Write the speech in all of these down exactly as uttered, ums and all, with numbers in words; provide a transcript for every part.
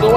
go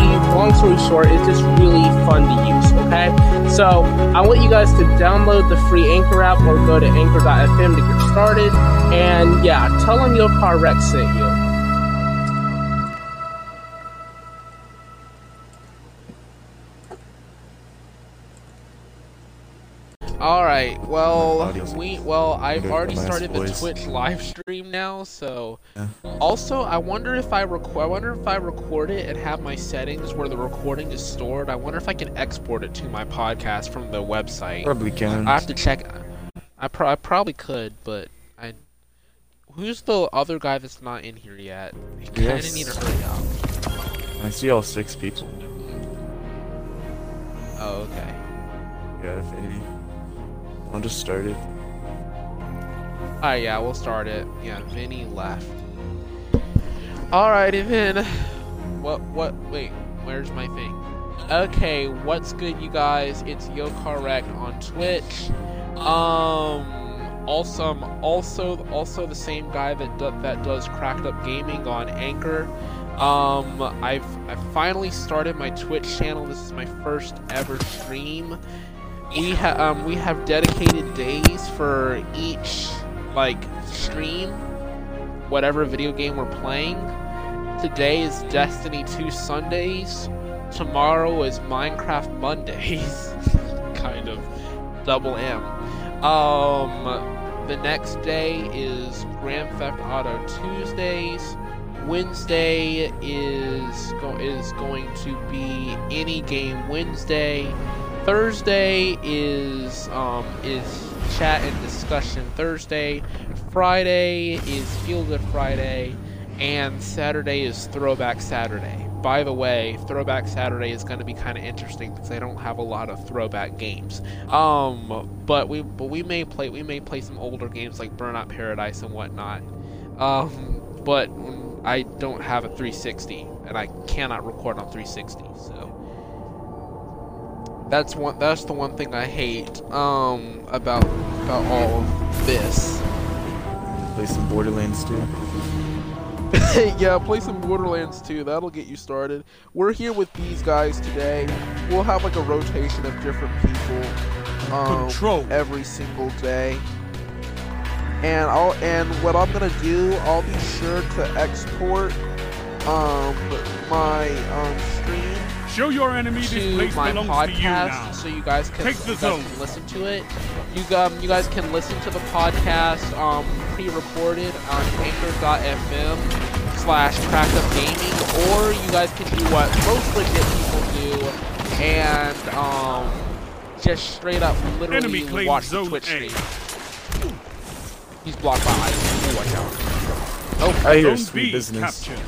long story short, it's just really fun to use, okay? So, I want you guys to download the free Anchor app or go to Anchor dot F M to get started, and yeah, tell them YoCarWrecked sent you. Alright, well, we, well, I've already started the Twitch live stream now, so... Yeah. Also, I wonder if I, rec I wonder if I record it and have my settings where the recording is stored. I wonder if I can export it to my podcast from the website. Probably can. I have to check. I, pro I probably could, but... I. Who's the other guy that's not in here yet? I kinda yes. need to hurry up. I see all six people. Oh, okay. Yeah, if any... I'll just start it. Alright, yeah, we'll start it. Yeah, Vinny left. Alrighty then. What, what, wait, where's my thing? Okay, what's good, you guys? It's YoCarWrecked on Twitch. Um, also, also, also the same guy that, do, that does Cracked Up Gaming on Anchor. Um, I've, I've finally started my Twitch channel. This is my first ever stream. We have um, we have dedicated days for each like stream, whatever video game we're playing. Today is Destiny two Sundays. Tomorrow is Minecraft Mondays, kind of double M. Um, the next day is Grand Theft Auto Tuesdays. Wednesday is go is going to be Any Game Wednesday. Thursday is um is chat and discussion Thursday. Friday is Field of Friday, and Saturday is Throwback Saturday. By the way, Throwback Saturday is going to be kind of interesting because I don't have a lot of throwback games. Um, but we but we may play we may play some older games like Burnout Paradise and whatnot. Um, but I don't have a three sixty, and I cannot record on three sixty, so. That's one. That's the one thing I hate um, about about all of this. Play some Borderlands two. Yeah, play some Borderlands two. That'll get you started. We're here with these guys today. We'll have like a rotation of different people um, Control. every single day. And I'll and what I'm gonna do, I'll be sure to export um, my um, stream. Show your enemy this place belongs podcast, to you now. So you guys can, Take the you guys zone. can listen to it. You, um, you guys can listen to the podcast um, pre-recorded on anchor dot F M slash cracked up gaming, or you guys can do what most legit people do and um, just straight up literally enemy watch the Twitch stream. He's blocked by ice. Watch out. Oh, I hear Sweet Business. Captured.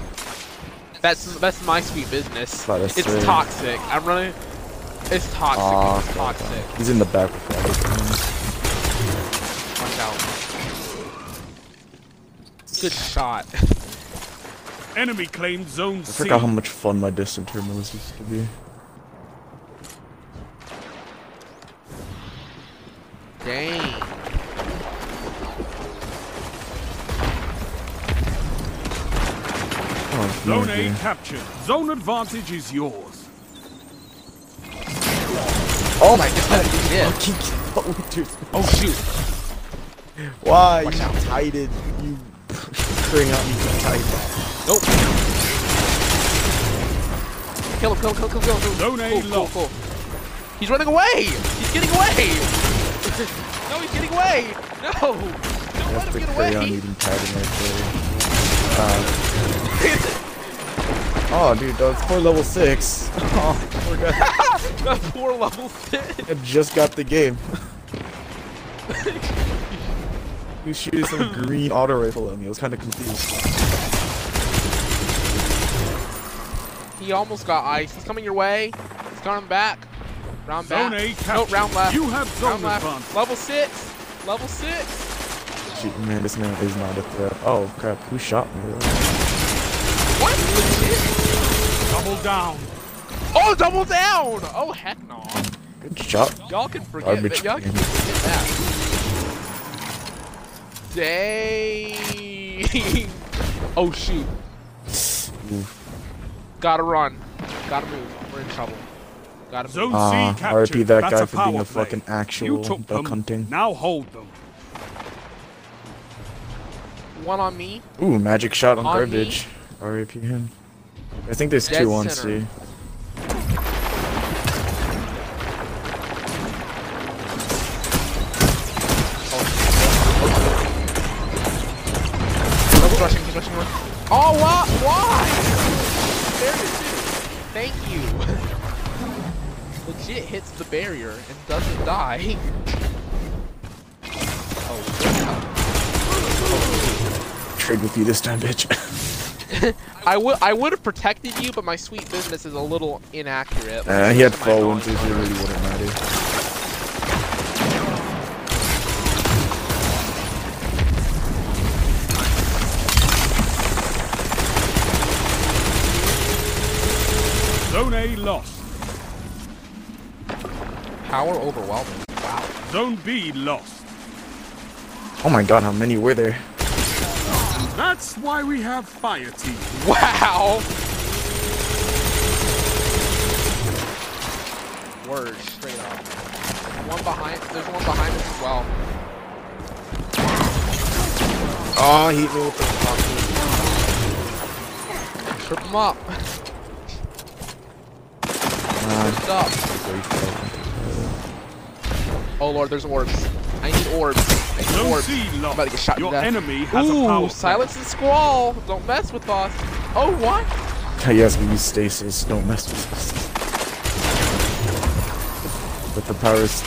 That's that's my Sweet Business. But it's it's toxic. I'm running. It's toxic. Oh, it's toxic. Okay. He's in the back. Watch out. Good shot. Enemy claimed zone C. I forgot how much fun my Distant Terminalist used to be. Dang. Oh, zone A captured. Zone advantage is yours. Oh my god, you did. Oh shoot. Why? Watch you out. Tied it. You bring up you tied that. Nope. Kill him, kill him, kill him, kill him. Zone A cool, cool, cool. He's running away! He's getting away! No, he's getting away! No! Don't let him get away! Uh, oh, dude, that's poor level six. Oh, poor guy. That's poor level six. I just got the game. He shooting some green auto rifle at me. I was kind of confused. He almost got ice. He's coming your way. He's coming back. Round back. No, round left. You have zone round left. Advanced. Level six. Level six. Shoot, man, this man is not a threat. Oh crap! Who shot me? What? Legit? Double down. Oh, double down. Oh heck no. Good shot. Y'all can forget that. Y'all can forget that. Dang. Oh shoot. Gotta run. Gotta move. We're in trouble. Gotta move. Zone uh, C R I P that That's guy for being a play. Fucking actual duck hunting. Now hold them. One on me. Ooh, magic shot on, on garbage. R I P him. I think there's Dead two on center. C. Oh, rushing, rushing, rushing. Oh, what? Why? There's two. Thank you. Legit hits the barrier and doesn't die. Trade with you this time, bitch. I would I would have protected you, but my Sweet Business is a little inaccurate. Uh, he had four ones, it really wouldn't matter. Zone A lost. Power overwhelming. Wow. Zone B lost. Oh my god, how many were there? That's why we have fire team. Wow! Word, straight up. One behind, there's one behind us as well. Oh, he hit me with the fucking. Trip him up. Uh, up. Oh lord, there's orbs. I need orbs. Zone C lost. About to get shot. Your enemy has Ooh, a power. Silence and squall. Don't mess with us. Oh what? Yes, we use stasis. Don't mess with us. But the powers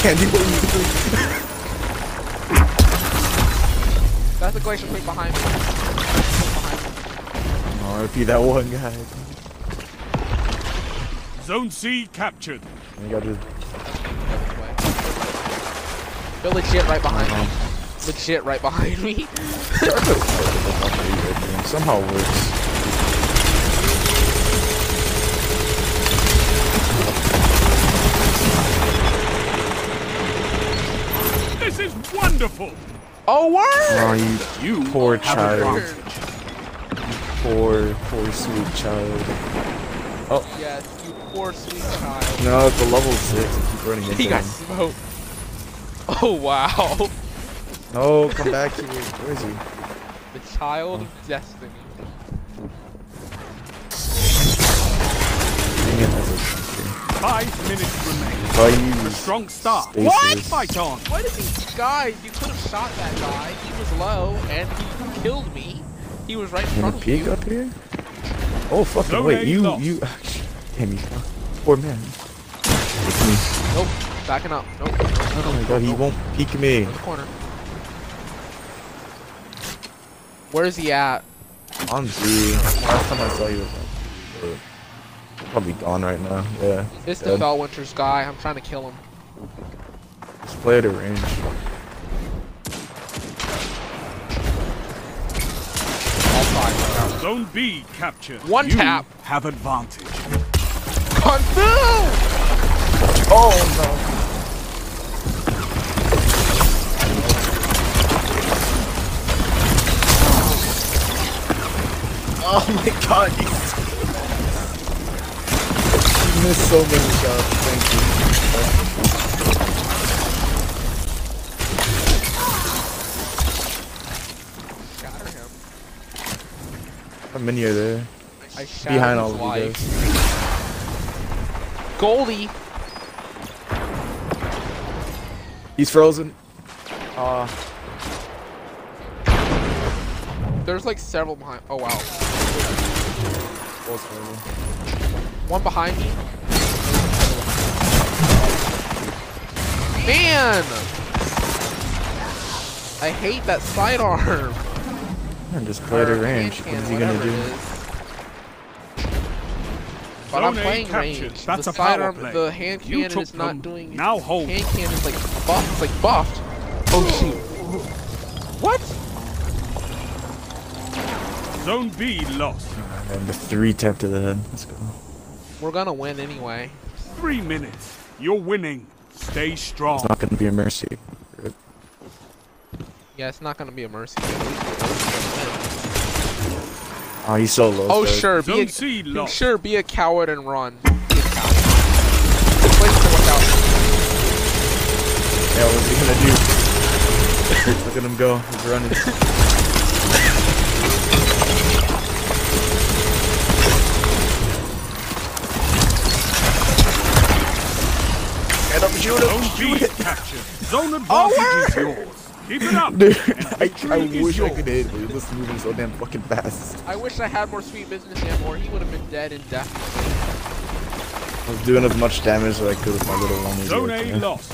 can't do what we do. That's a glacier thing behind me. R I P that one guy. Zone C captured. You got to. They're legit right behind me. Legit right behind me. Somehow works. This is wonderful. Oh, word! Oh, you, you poor child. You poor, poor sweet child. Oh. Yes, you poor sweet child. No, it's a level six. I keep running into He got smoked. Oh wow! No, come back here. Where is he? The child oh. of destiny. Five minutes remaining. A strong start. Stasis. What? Fight on. Why did he die? You could have shot that guy. He was low and he killed me. He was right in front of you. Can I peek up here? Oh fucking no wait! You lost. you. Damn you! Poor man. Nope. Backing up. Nope. Oh my god, he won't peek me. Corner. Where is he at? On Z. Last time I saw you was like, probably gone right now. Yeah. It's the Skull Winters guy. I'm trying to kill him. Just play at a range. Zone B captured. One you tap. Have advantage. Confirm! Oh no. Oh my god, you missed so many shots, thank you. Shatter him. How many are there? I Behind all of you guys. Goalie! He's frozen. Uh, There's like several behind. Oh wow. One behind me. Man! I hate that sidearm. And just play to range. What is he gonna do? But I'm playing range. That's the sidearm, the hand cannon is not doing. Now hold. Hand cannon is like. Buffed. It's like buffed. Oh shoot. What? Zone B lost. And the three tap to the head. Let's go. We're gonna win anyway. Three minutes. You're winning. Stay strong. It's not gonna be a mercy. Yeah, it's not gonna be a mercy. Oh, he's so low. Oh sure, be a, C lost. Sure, be a coward and run. Be a coward. Yeah, what's he gonna do? Look at him go, he's running. Get up, shoot him! Shoot it! Zone advantage is yours! Keep it up! Dude, I, I wish I could hit him, but he was moving so damn fucking fast. I wish I had more Sweet Business ammo, or he would have been dead in death. I was doing as much damage as I could with my little one. Zone A lost.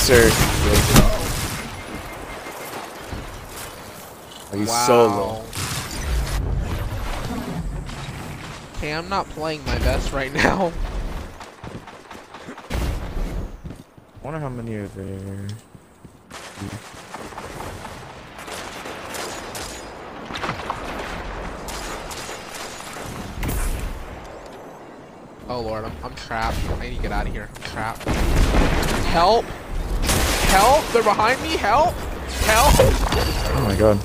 Sir. He's wow. So low. Hey, I'm not playing my best right now. I wonder how many are there. Oh lord, I'm, I'm trapped. I need to get out of here. I'm trapped. Help! Help! They're behind me! Help! Help! Oh my god.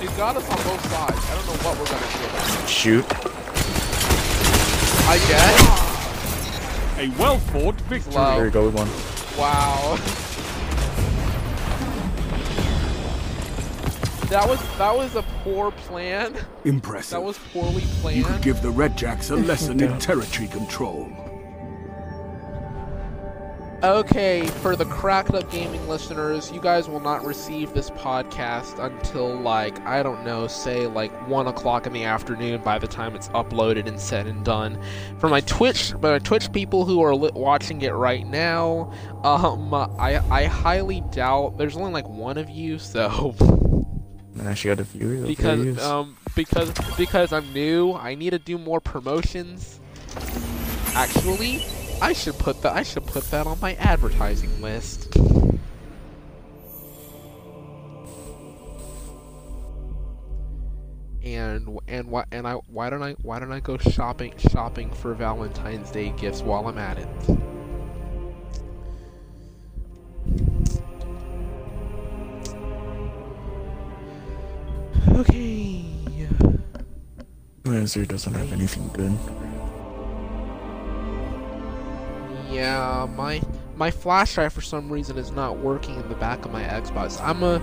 They got us on both sides. I don't know what we're gonna do about it. Shoot. I guess. A well fought victory. Low. There you go, we won. Wow. That was that was a poor plan. Impressive. That was poorly planned. You could give the Red Jacks a lesson in territory control. Okay, for the Cracked Up Gaming listeners, you guys will not receive this podcast until, like, I don't know, say, like, one o'clock in the afternoon by the time it's uploaded and said and done. For my Twitch my Twitch people who are lit watching it right now, um, I, I highly doubt... There's only, like, one of you, so... And I should got a few. Because, um, because, because I'm new, I need to do more promotions. Actually... I should put that. I should put that on my advertising list. And and why and I why don't I why don't I go shopping shopping for Valentine's Day gifts while I'm at it? Okay. My answer doesn't have anything good. Yeah, my my flash drive for some reason is not working in the back of my Xbox. I'm a...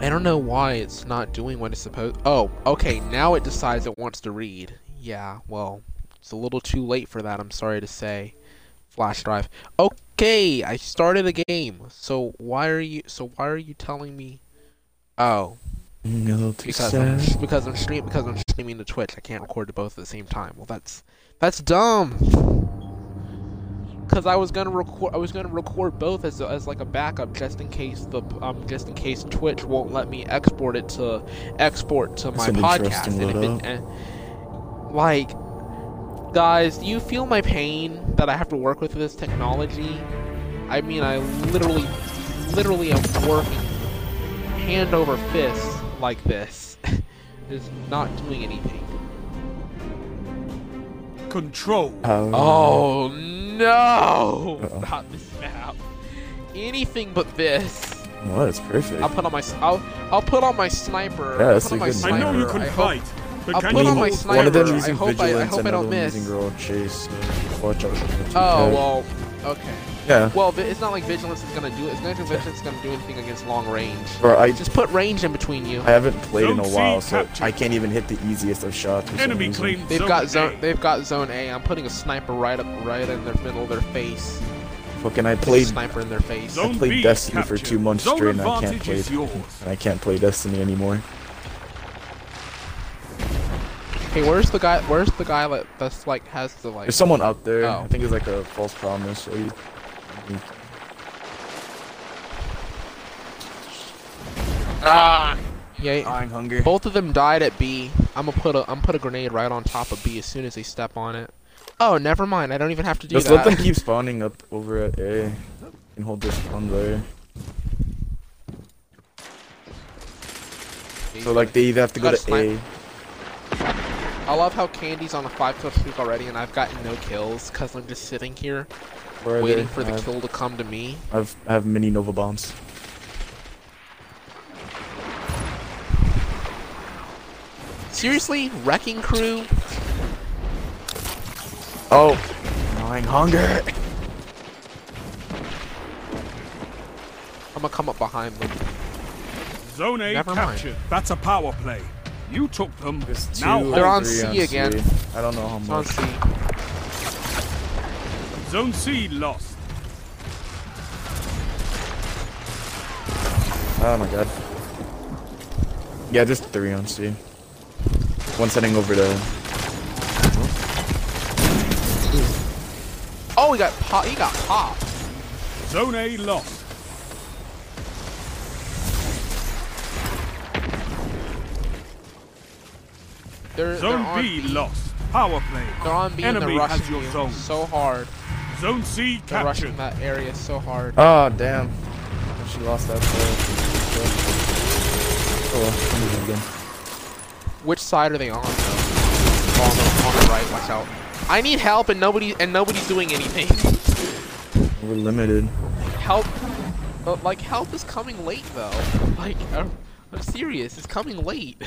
I don't know why it's not doing what it's supposed... Oh, okay, now it decides it wants to read. Yeah, well, it's a little too late for that, I'm sorry to say. Flash drive. Okay, I started a game. So why are you... So why are you telling me... Oh. No, because, I'm, because, I'm stream, because I'm streaming to Twitch. I can't record to both at the same time. Well, that's... That's dumb! because I was gonna record. I was gonna record both as a, as like a backup, just in case the um just in case Twitch won't let me export it to export to my podcast. And if it, and, like, guys, do you feel my pain that I have to work with this technology? I mean, I literally, literally am working hand over fist like this. It's not doing anything. Control. Um, oh no! Uh-oh. Not this map. Anything but this. Well, that's perfect. I'll put on my. I'll. I'll put on my sniper. Yeah, that's a good sniper. I know you can I fight, hope, but I'll can put you on my sniper. One of them using I hope vigilance, I, I hope another I don't miss. Using girl chase. Watch out! Oh well. Okay. Yeah. Well, it's not like vigilance is gonna do it. It's not like vigilance is gonna do anything against long range. Or I just put range in between you. I haven't played zone in a while, C so captured. I can't even hit the easiest of shots. Enemy claims. They've zone got zone. A. They've got zone A. I'm putting a sniper right up, right in the middle of their face. Fucking I played sniper in their face. I played B Destiny captured. for two months zone straight, and I can't play. And I can't play Destiny anymore. Hey, where's the guy? Where's the guy that that's like has the like? There's someone up there. Oh. I think it's like a false promise. Or you Ah, yeah, I'm hungry. Both of them died at B. I'm gonna put a I'm put a grenade right on top of B as soon as they step on it. Oh, never mind. I don't even have to do Just that. Just let them keep spawning up over at A. And hold this one there. So like they either have to go to A. I love how Candy's on a five-kill streak already, and I've gotten no kills because I'm just sitting here. Waiting they? for the I've, kill to come to me. I've I have mini Nova bombs. Seriously, wrecking crew. Oh, gnawing hunger. I'm gonna come up behind them. Zone A Never captured. Mind. That's a power play. You took them. Two, now they're on C on again. C. I don't know how much. It's on C. Zone C lost. Oh my god. Yeah, just three on C. One's heading over to. Oh, he got pop. He got popped. Zone A lost. They're, zone they're B, B lost. Power play. They're on B. Enemy and they're rushing has your you zone. So hard. Zone C captured. Rushing that area so hard. Oh damn! She lost that. Oh, again. Which side are they on? Though? On, the, on the right. Watch out! I need help, and nobody and nobody's doing anything. We're limited. Help! But like, help is coming late though. Like, I'm, I'm serious. It's coming late.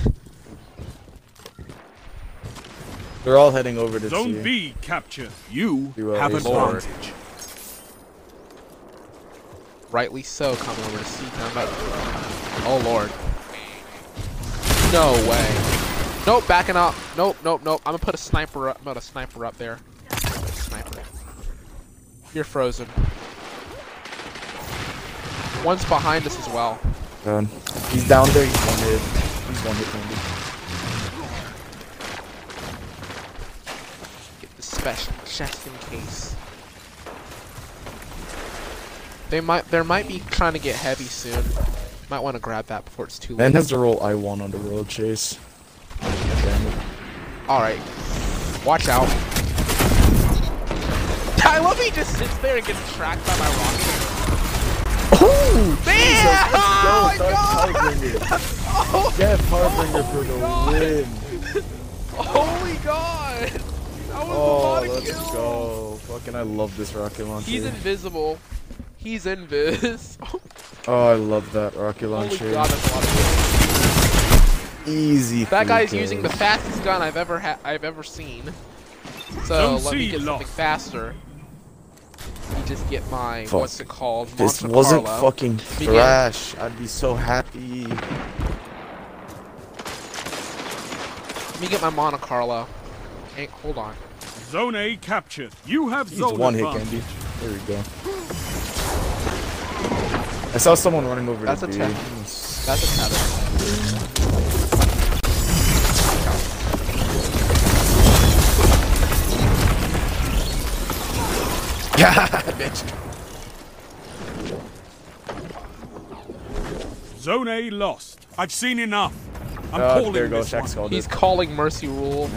They're all heading over to Zone C. B capture. You have an advantage. Rightly so, come over to C. About to... Oh lord. No way. Nope, backing up. Nope, nope, nope. I'm gonna put a sniper up. I'm gonna put a sniper up there. Sniper. You're frozen. One's behind us as well. Done. He's down there. He's one hit. He's one hit. Candy. Special, just in case. They might, there might be trying to get heavy soon. Might want to grab that before it's too late. And has the roll I want on the road chase. All right, watch out. I love he just sits there and gets tracked by my rocket. Oh, man! Oh, God! Oh, Jeff Harbinger for the God. win. Holy God! Oh, let's kill. go. Fucking I love this rocket launcher. He's invisible. He's invis. Oh, I love that rocket launcher. Holy God, that's a lot of Easy. That guy's goes. using the fastest gun I've ever ha I've ever seen. So let me get lost. something faster. Let me just get my, Fuck. what's it called, Monte This wasn't Carlo. fucking trash. I'd be so happy. Let me get my Monte Carlo. Hey, hold on. Zone A captured. You have He's zone one hit, Candy. There we go. I saw someone running over That's to a B. That's a tether. Yeah, bitch. Zone A lost. I've seen enough. I'm uh, calling there goes this one. He's calling mercy rule.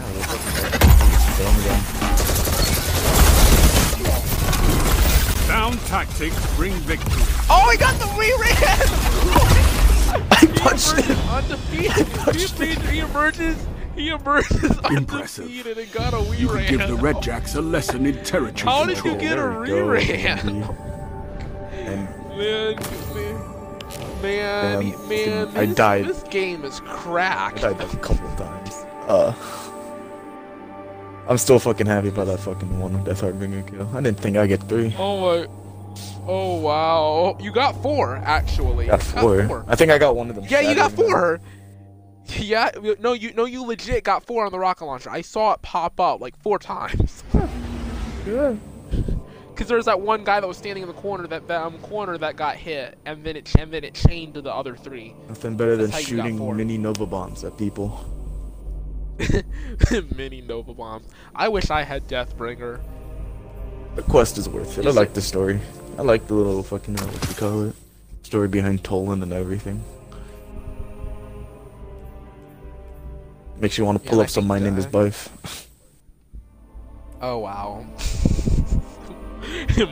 Sound tactics bring victory. Oh, he got the wee ran! I punched him. Undefeated. I punched he, him. He emerges. He emerges undefeated and got a wee you ran. You give the Red Jacks a lesson in territory. How did control. You get there a wee ran? Man, man, man, man I this, died. This game is cracked. I died a couple of times. Uh, I'm still fucking happy about that fucking one Death Heartbringer kill. I didn't think I'd get three. Oh my. Oh wow. You got four, actually. Got four. Got four. I think I got one of them. Yeah, you got four. Yeah, no, you no, you legit got four on the rocket launcher. I saw it pop up like four times. Yeah. Because there was that one guy that was standing in the corner that, that um corner that got hit, and then it and then it chained to the other three. Nothing better That's than shooting mini Nova bombs at people. Mini Nova bombs. I wish I had Deathbringer. The quest is worth it. Is I like it? The story. I like the little fucking uh, what you call it story behind Toland and everything. Makes you want to pull yeah, up some My Name Is Bife. Oh wow.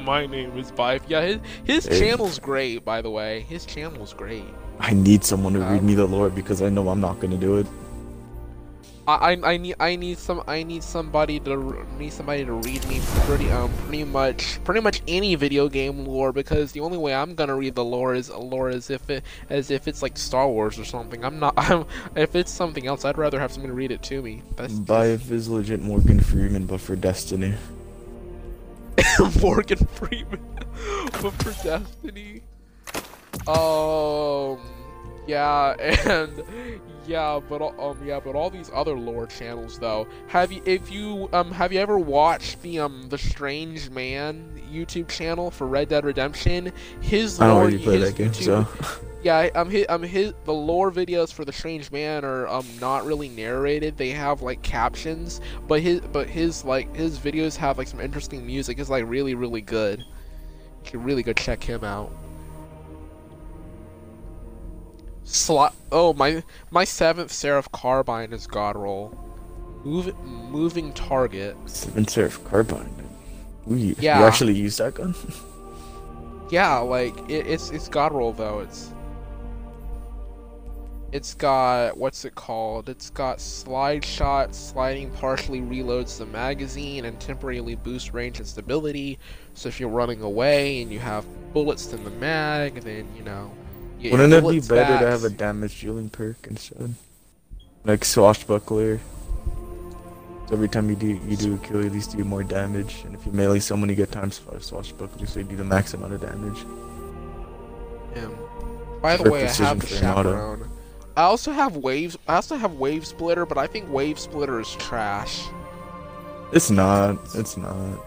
My Name Is Bife. Yeah, his, his hey. channel's great, by the way. His channel's great. I need someone to um, read me the lore because I know I'm not gonna do it. I, I I need I need some I need somebody to need somebody to read me pretty um pretty much pretty much any video game lore, because the only way I'm gonna read the lore is lore as if it as if it's like Star Wars or something. I'm not I'm if it's something else, I'd rather have someone read it to me. That's Bife is legit Morgan Freeman but for Destiny. Morgan Freeman but for Destiny. Um yeah and yeah but um yeah but all these other lore channels though. Have you if you um have you ever watched the um the Strange Man YouTube channel for Red Dead Redemption? His lore, I don't already play that game, YouTube, so yeah, um his, um his the lore videos for the Strange Man are um not really narrated. They have like captions, but his but his like his videos have like some interesting music. It's like really really good. You should really go check him out. Slot. Oh my! My Seventh Seraph Carbine is god roll. Move, moving target. Seventh Seraph Carbine. Ooh, you, yeah. You actually use that gun? Yeah, like it, it's it's god roll though. It's it's got what's it called? It's got slide shot, sliding partially reloads the magazine and temporarily boosts range and stability. So if you're running away and you have bullets in the mag, then you know. Yeah, wouldn't it be better back. to have a damage dealing perk instead? Like Swashbuckler. So every time you do you do a kill, you at least do more damage. And if you melee someone, you get times five Swashbuckler, so you do the max amount of damage. Yeah. By the Perfect way, I have the Chaperone. I also have waves. I also have Wave Splitter, but I think Wave Splitter is trash. It's not. It's not.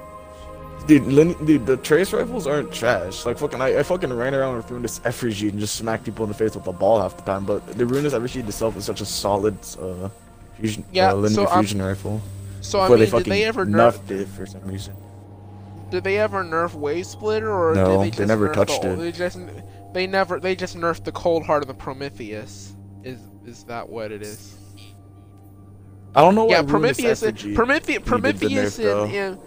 Dude, dude, the trace rifles aren't trash. Like, fucking, I, I fucking ran around with Ruinous Effigy and just smacked people in the face with a ball half the time, but the Ruinous Effigy itself is such a solid, uh, fusion, yeah, uh, linear so fusion I'm, rifle. So, I mean, they did they ever nerf it for some reason. Did they ever nerf Wave Splitter, or no, did they just they never nerf touched the, it. They just, they never, they just nerfed the cold heart of the Prometheus. Is, is that what it is? I don't know what yeah, Prometheus is. Prometheus, Prometheus in...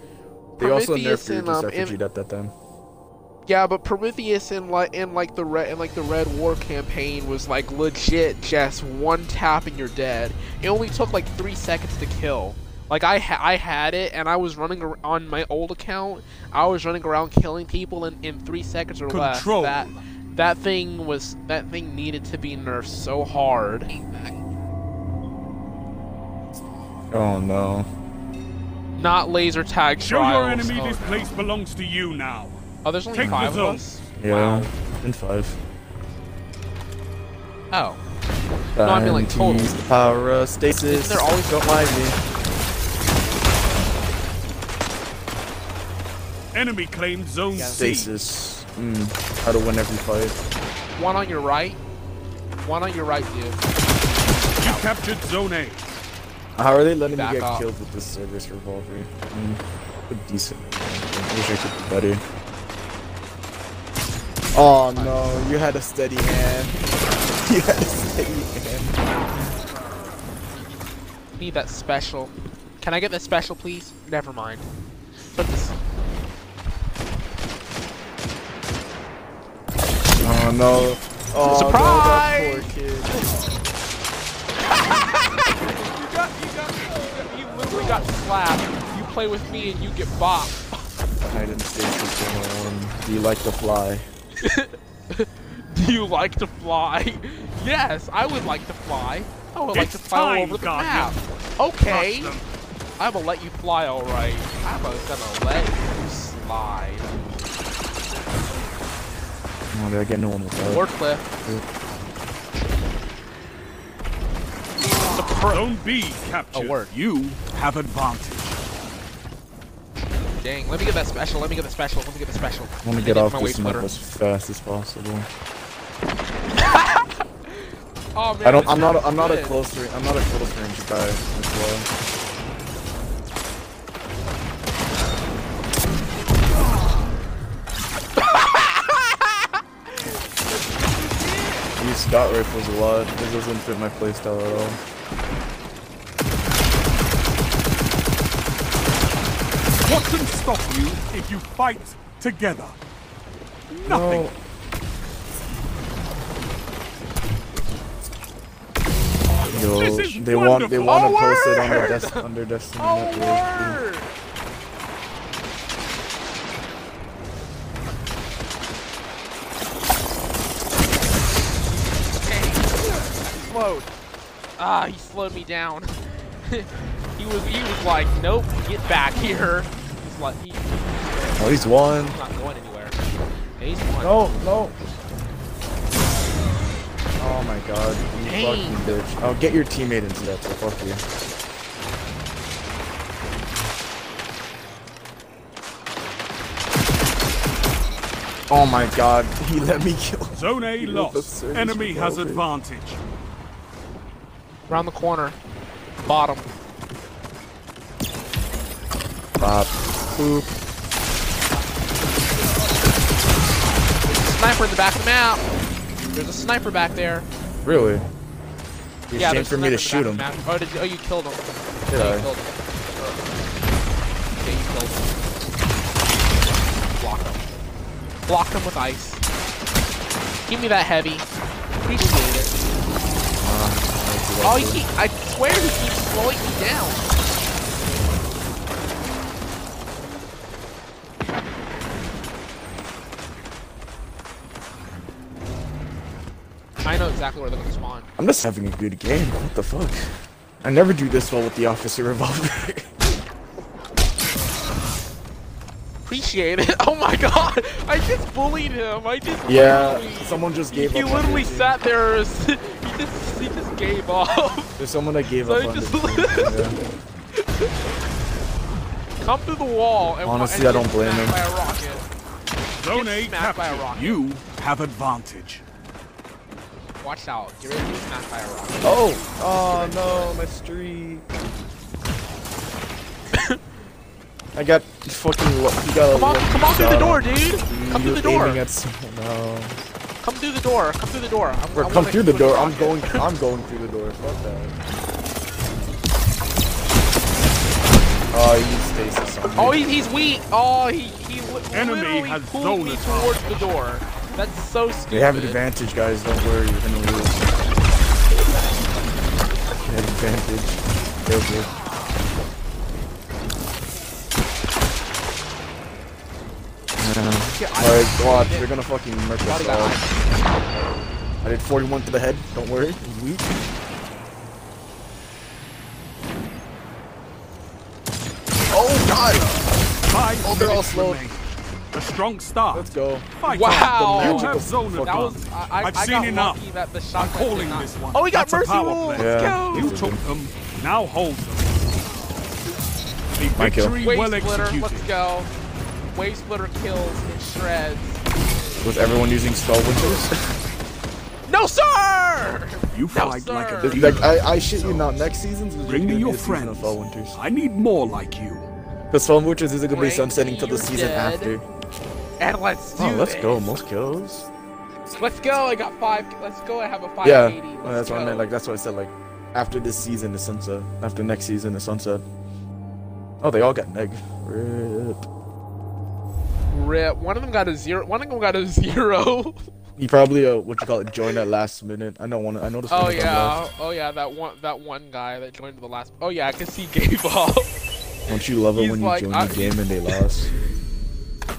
They Prometheus also nerfed Ruinous Effigy um, at that time. Yeah, but Prometheus in like in like the red in like the Red War campaign was like legit just one tap and you're dead. It only took like three seconds to kill. Like I ha I had it and I was running ar on my old account. I was running around killing people in, in three seconds or Control. less. That that thing was that thing needed to be nerfed so hard. Oh no. Not laser tag trials. Show your enemy oh, this no. place belongs to you now. Oh, there's only Take five the of us? Yeah, wow. and five. Oh. No, I mean like total. Parastasis. Isn't there always don't mind me. Enemy claimed zone yeah. C. Stasis. Mm. How to win every fight. One on your right. One on your right, dude. You captured zone A. How are they letting Back me get up. killed with this service revolver? Mm. Decent. wish I could be better. Oh no, you had a steady hand. You had a steady hand. Need that special. Can I get that special, please? Never mind. Put this. Oh no. Oh, surprise! No, that poor kid. you got, you got, you literally got slapped. You play with me and you get bopped. I didn't stay for one. Do you like to fly? Do you like to fly? Yes, I would like to fly. I would it's like to fly all over the map. Okay. I'm gonna let you fly, alright. I'm gonna let you slide. Oh, did I get no one with that? Warcliffe. The prone B captured. Oh, you have advantage. Dang, let me get that special, let me get the special, let me get the special. I want to get off this map as fast as possible. Oh, man, I don't, I'm not, I'm not, I'm not a close range, I'm not a close range guy as well. I use Scott rifles a lot, this doesn't fit my playstyle at all. What can stop you if you fight together? Nothing. No. Yo, this is they wonderful. want they want to post it on the desk under Destiny Network. Slowed. Ah, he slowed me down. he was he was like, nope, get back here. Like, he, oh, he's one. I'm not going anywhere. He's one. No, no. Oh my god. You Dang. fucking bitch. Oh, get your teammate into that, so fuck you. Oh my god. He let me kill. Zone A lost. Enemy has advantage. Around the corner. Bottom. Bop. Boop. Sniper in the back of the map. There's a sniper back there. Really? You're yeah, there's for me to shoot him. Oh, did you, oh, you killed him. Did I? Yeah, you killed him. Okay, you killed him. Block him. Block him with ice. Give me that heavy. Appreciate it. Uh, oh, he keep, I swear he keeps slowing me down. I know exactly where they're gonna spawn. I'm just having a good game. What the fuck? I never do this well with the officer revolver. Appreciate it. Oh my god! I just bullied him. I just yeah. Bullied. Someone just gave he up. He literally sat there. He just he just gave up. There's someone that gave so up. I on just yeah. Come through the wall. And honestly, I don't blame him. Zone A captured. You have advantage. Watch out, get ready to be smacked by a rock. Oh! Oh no, my streak. I got fucking lucky. Come on, come on through the door, dude! Come through the door! No. Come through the door, come through the door. I'm, Bro, I'm come through the door, I'm going I'm going through the door. Fuck that. Oh, he stays on me. Oh, he, he's weak! Oh, he, he literally pulled me towards the door. That's so stupid. They have an advantage, guys. Don't worry, you're gonna lose. They have advantage. They're good. Yeah. Alright, watch. They're gonna fucking murder us all. I did forty-one to the head. Don't worry. Weak. Oh, God! Oh, they're all slow. A strong start. Let's go. Fight wow. You have zone that was, I, I, I've I seen enough. That the I'm calling this one. Oh, we got That's mercy wall. Let's yeah. go. You took them. Now hold them. A victory well Wave Splitter, executed. Let's go. Wave Splitter kills and shreds. Was everyone using Skull Winters? No, sir! You fight no, like a big like, I, I shit you not. Next season's is going to be your friend. Skull Winters. I need more like you. Because Storm Witches isn't gonna be sunsetting till the season dead. after. And let's do oh, let's this. go, most kills. Let's go, I got five, let's go, I have a five eighty. Yeah, well, that's go. what I meant, like, that's what I said, like, after this season, the sunset. After next season, the sunset. Oh, they all got neg. Rip. Rip. One of them got a zero. One of them got a zero. He probably, uh, what you call it, joined at last minute. I know one, I noticed one. Oh, yeah. Oh, yeah, that one, that one guy that joined at the last. Oh, yeah, I can see gave up. Don't you love it he's when like, you join I... the game and they lost?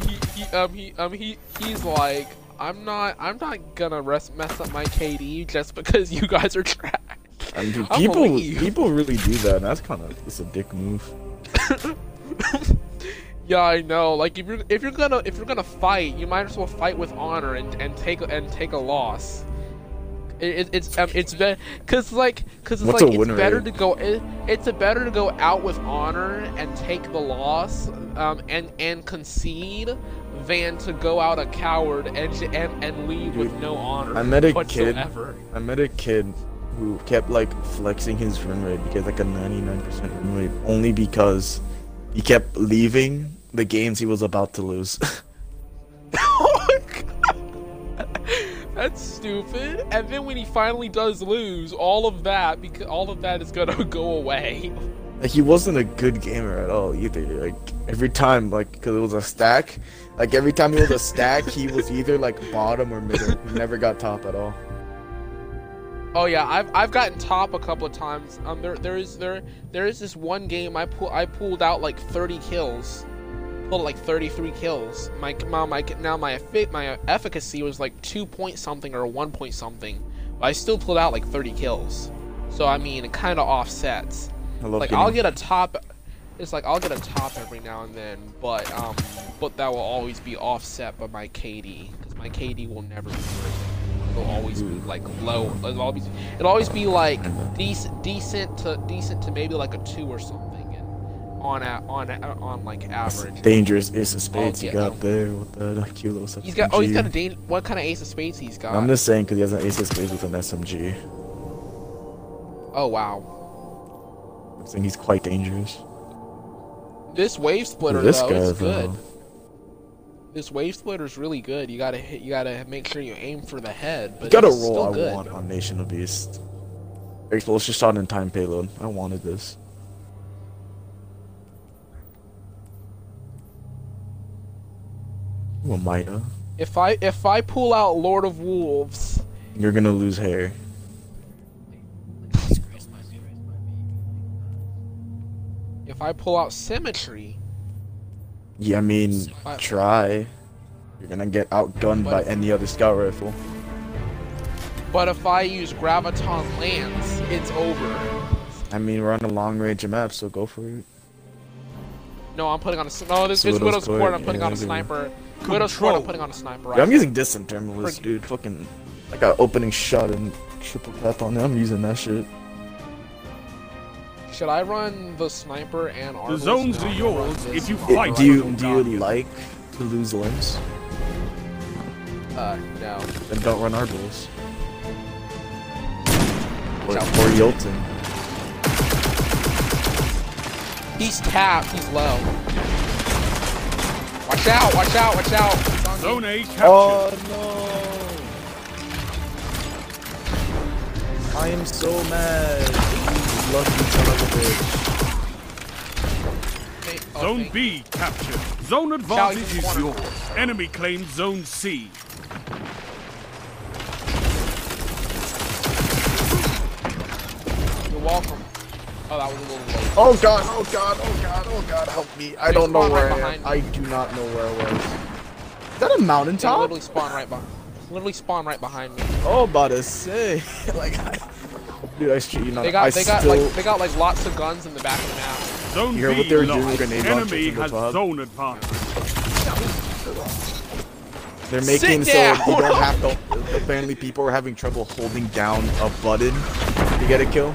He, he, um, he, um, he, he's like, I'm not, I'm not gonna rest, mess up my K D just because you guys are trash. I mean, dude, people, people really do that. And that's kind of, it's a dick move. Yeah, I know. Like, if you're, if you're gonna, if you're gonna fight, you might as well fight with honor and, and take, and take a loss. It, it, it's, um, it's better, cause like, cause it's What's like, it's rate? better to go, it, it's a better to go out with honor and take the loss, um, and, and concede, than to go out a coward and, and, and leave Dude, with no honor. I met a whatsoever. kid. I met a kid. who kept like flexing his win rate because like a ninety-nine percent win rate only because he kept leaving the games he was about to lose. Oh my God. That's stupid. And then when he finally does lose, all of that because all of that is gonna go away. Like, he wasn't a good gamer at all either. Like, every time, like, because it was a stack, like every time it was a stack, he was either like bottom or middle. He never got top at all. Oh yeah, I've I've gotten top a couple of times. Um, there there is there there is this one game I pull I pulled out like thirty kills, pulled like thirty-three kills. My my, my now my my efficacy was like two point something or one point something, but I still pulled out like thirty kills. So I mean, it kind of offsets. I love like games. I'll get a top, it's like I'll get a top every now and then, but um, but that will always be offset by my K D because my K D will never be worth it. It'll always be like low. It'll always, it'll always be like decent, decent to decent to maybe like a two or something, and on a, on a, on like average. That's dangerous Ace of Spades he got him. there with the I Q low. He's got oh he's got a dang, what kind of Ace of Spades he's got? I'm just saying because he has an Ace of Spades with an S M G. Oh wow. I'm saying he's quite dangerous. This Wave Splitter Ooh, this though is good. Though. This Wave Splitter is really good. You gotta hit. You gotta make sure you aim for the head. But you gotta it's roll. Still I want on Nation of Beast. Explosive shot in time payload. I wanted this. Well, Mita. If I if I pull out Lord of Wolves, you're gonna lose hair. If I pull out Symmetry. Yeah, I mean, try. You're gonna get outgunned but by any other scout rifle. But if I use Graviton Lance, it's over. I mean, we're on a long range map, so go for it. No, I'm putting on a no. This is Widow's Court. I'm putting yeah, on a sniper. Control. Widow's Court. I'm putting on a sniper. Rifle. Yeah, I'm using Distant Terminalist, dude. Fucking, I got opening shot and triple tap on it. I'm using that shit. Should I run the sniper and Arbalest? The zones are yours if you fight. Do you do you like to lose limbs? Uh, no. Then don't run Arbalest. Or, or Yolton. He's tapped. He's low. Watch out! Watch out! Watch out! Zone A captured. Oh no! I am so mad. Lucky son of a bitch. Zone B captured. Zone advantage is yours. Enemy claims zone C. You're welcome. Oh, that was a little late. Oh god, oh god, oh god, oh god, help me. I don't know where I am. I do not know where I was. Is that a mountaintop? Literally spawn right behind. Literally spawn right behind me. Oh, about to say. Like. I Dude, I street, you know, they got, I they got still... like, they got like lots of guns in the back of the map. Zone you heard what they're doing? Grenade enemy has zone advantage. They're making so you don't have to. Apparently, people are having trouble holding down a button to get a kill.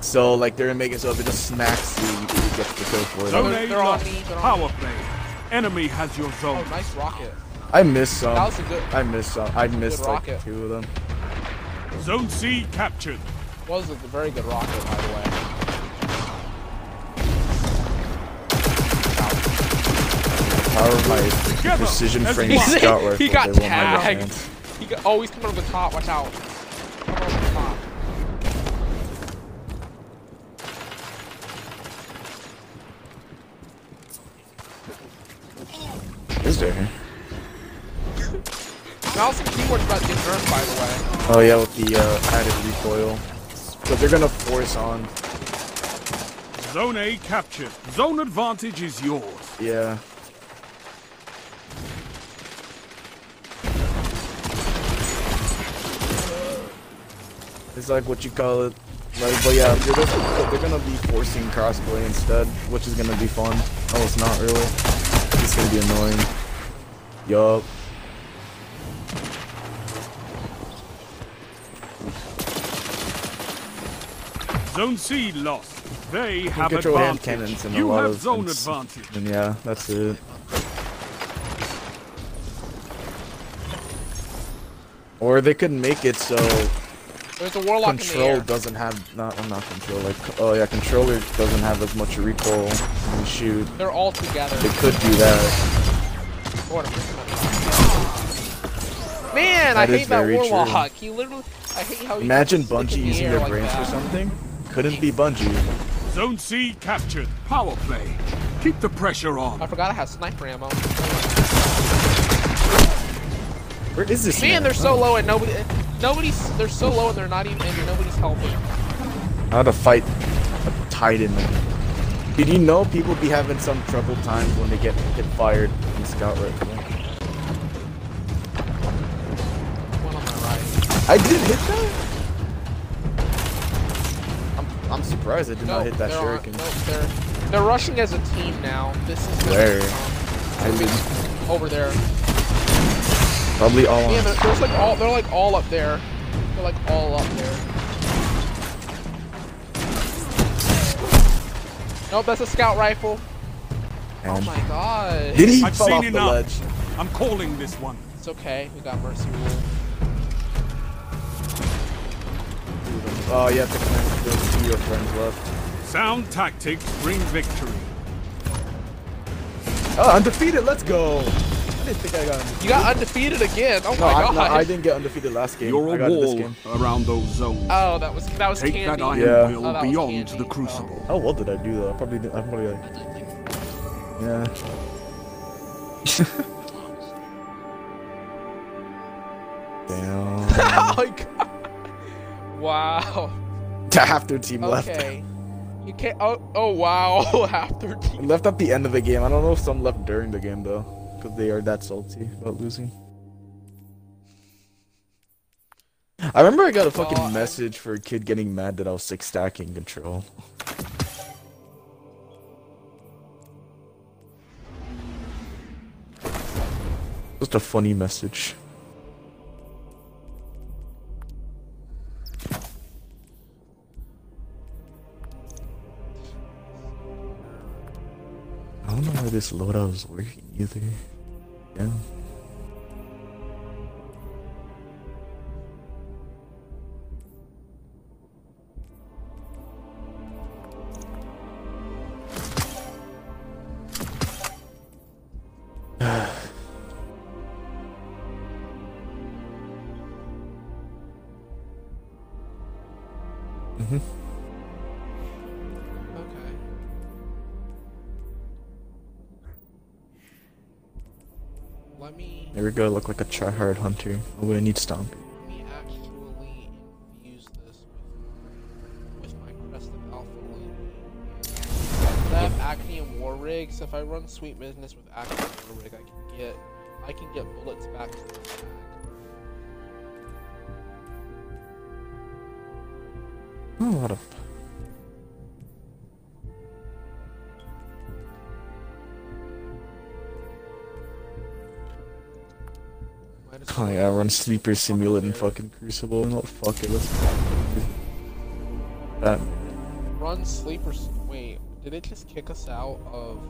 So like they're making so if it just smacks you, you get the kill for it. Zone A they're on me. Power play. Enemy has your zone. Oh, nice rocket. I missed some. That was a good. I missed some. I missed like rocket. two of them. Zone C captured. Was a very good rocket, by the way. power of my precision framing shot work. He got tagged. He got, oh, he's coming over the top. Watch out. Come over the top. Is there? Mouse and keyboard about to get nerfed, by the way. Oh yeah, with the uh, added recoil. But they're gonna force on. Zone A captured. Zone advantage is yours. Yeah. It's like what you call it. Like, but yeah, they're, just, they're gonna be forcing crossplay instead, which is gonna be fun. Oh, it's not really. It's gonna be annoying. Yup. Zone C lost. They you have advantage. Hand cannons and you a lot have zone of advantage. And yeah, that's it. Or they could make it so there's a warlock control in the air. Doesn't have not well, not control like oh yeah controller doesn't have as much recoil and shoot. They're all together. They could do that. Man, that I hate that warlock. True. He literally. I hate how. Imagine Bungie using their like brains that. For something. Couldn't be Bungie. Zone C captured. Power play. Keep the pressure on. I forgot I have sniper ammo. Where is this? Man, they're oh. so low and nobody. Nobody's, they're so low and they're not even in, nobody's helping. How to fight a Titan. Did you know people be having some trouble times when they get hit fired in Scout Rick? One on my right. I did hit that? I'm, I'm surprised I did nope, not hit that shuriken. Nope, they're, they're rushing as a team now. This is where? Um, I over there. Probably all. Yeah, they're, there's like all. They're like all up there. They're like all up there. Nope, that's a scout rifle. And oh my god. Did he I've fall seen off enough. The ledge? I'm calling this one. It's okay. We got mercy rule. Oh, you have to cleanse those two your friends left. Sound tactics bring victory. Oh, undefeated. Let's go. I didn't think I got undefeated. You got undefeated again. Oh no, my god. No, I didn't get undefeated last game. You're a I got wall this game. Around those zones. Oh, that was that was Take candy. That iron yeah. wheel oh, that beyond candy. The crucible. Oh. How well did I do though? I probably didn't. I probably like. Yeah. Damn. Oh my god. Wow. Half their team okay. left. Okay. You can't. Oh, oh wow. Half their team. Left at the end of the game. I don't know if some left during the game though. They are that salty about losing. I remember I got a fucking oh, message for a kid getting mad that I was six stacking control. Just a funny message. I don't know why this loadout was working either. Yeah. Mm-hmm. Okay. Let me. There we go. Look like a tryhard hunter. Oh, I need stomp. Let me actually infuse this with, with my crested alpha lane. I have Actium War Rig. So if I run Sweet Business with Actium War Rig, I can get I can get bullets back to the back. A lot of. Oh yeah, run Sleeper Simulant and fucking Crucible. No, fuck it, let's that. Run Sleeper. Wait, did it just kick us out of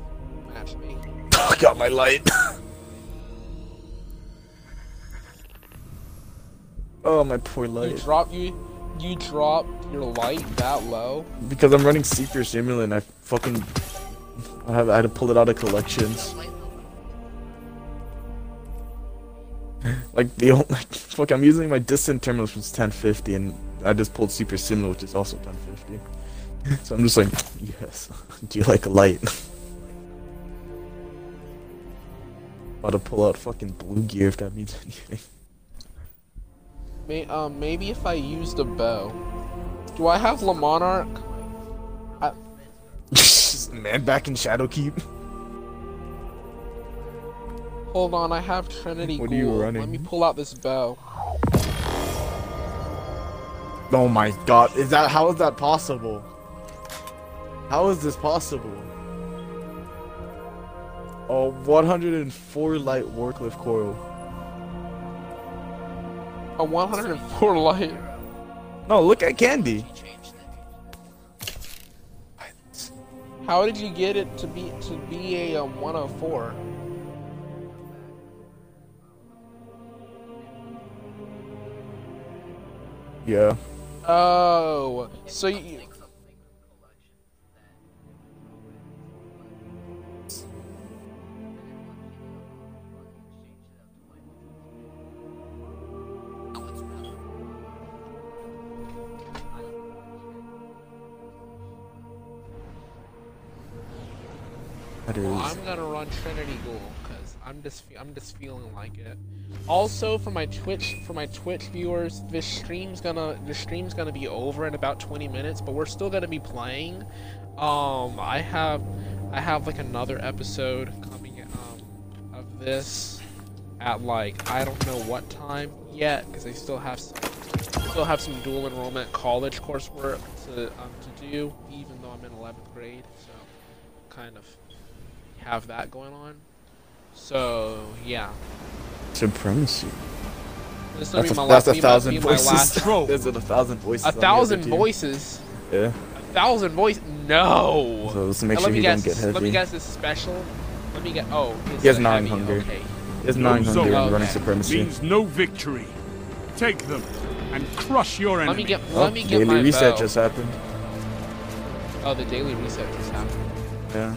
matchmaking? Oh, got my light. Oh, my poor light. You drop you. You drop your light that low? Because I'm running Sleeper Simulant. I fucking I, have, I had to pull it out of collections. Like the old, like, fuck, I'm using my Distant Terminalist, which is ten fifty, and I just pulled Sleeper Simulant, which is also ten fifty. So I'm just like, yes. Do you like a light? About to pull out fucking blue gear if that means anything. May, um, maybe if I used a bow. Do I have La Monarch? I... Man back in Shadowkeep. Hold on, I have Trinity Ghoul. What are you running? Let me pull out this bow. Oh my god, is that- how is that possible? How is this possible? Oh, one hundred four light Warcliffe coil. A one hundred four light? No, look at Candy! How did you get it to be- to be a, a one oh four? Yeah. Oh, so you... Well, I'm gonna run Trinity Ghoul because I'm just I'm just feeling like it. Also, for my Twitch for my Twitch viewers, this stream's gonna this stream's gonna be over in about twenty minutes, but we're still gonna be playing. Um, I have I have like another episode coming um of this at like I don't know what time yet because I still have some, still have some dual enrollment college coursework to um to do, even though I'm in eleventh grade, so kind of have that going on. So yeah. Supremacy. This that's be my a, that's last, a thousand voices. Last... There's a thousand voices. A thousand voices. Yeah. A thousand voice. No. So let's make now, sure let he doesn't get heavy. Let me guess. This special. Let me get. Oh. He has nine hunger. Okay. He has nine no, hunger so, and okay. running supremacy. Means no victory. Take them and crush your enemy. Let me get. Oh, let me get daily my daily reset bow. Just happened. Oh, the daily reset just happened. Yeah. I'm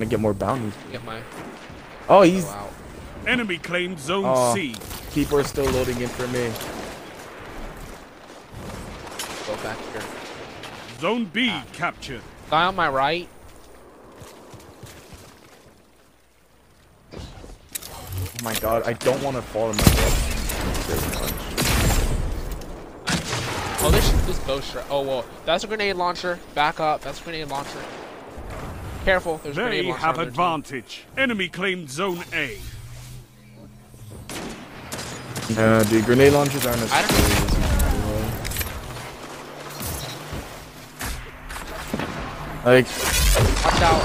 gonna get more bounties. Get my... Oh, he's... Wow. Enemy claimed zone oh, C. Keeper's still loading in for me. Go back here. Zone B ah. captured. Guy on my right. Oh my god, I don't want to fall in my death. Oh, this, this bow strike. Oh, whoa. That's a grenade launcher. Back up. That's a grenade launcher. Careful, there's they a have advantage. Team. Enemy claimed zone A. No, the grenade launchers aren't as I don't Like... Watch out.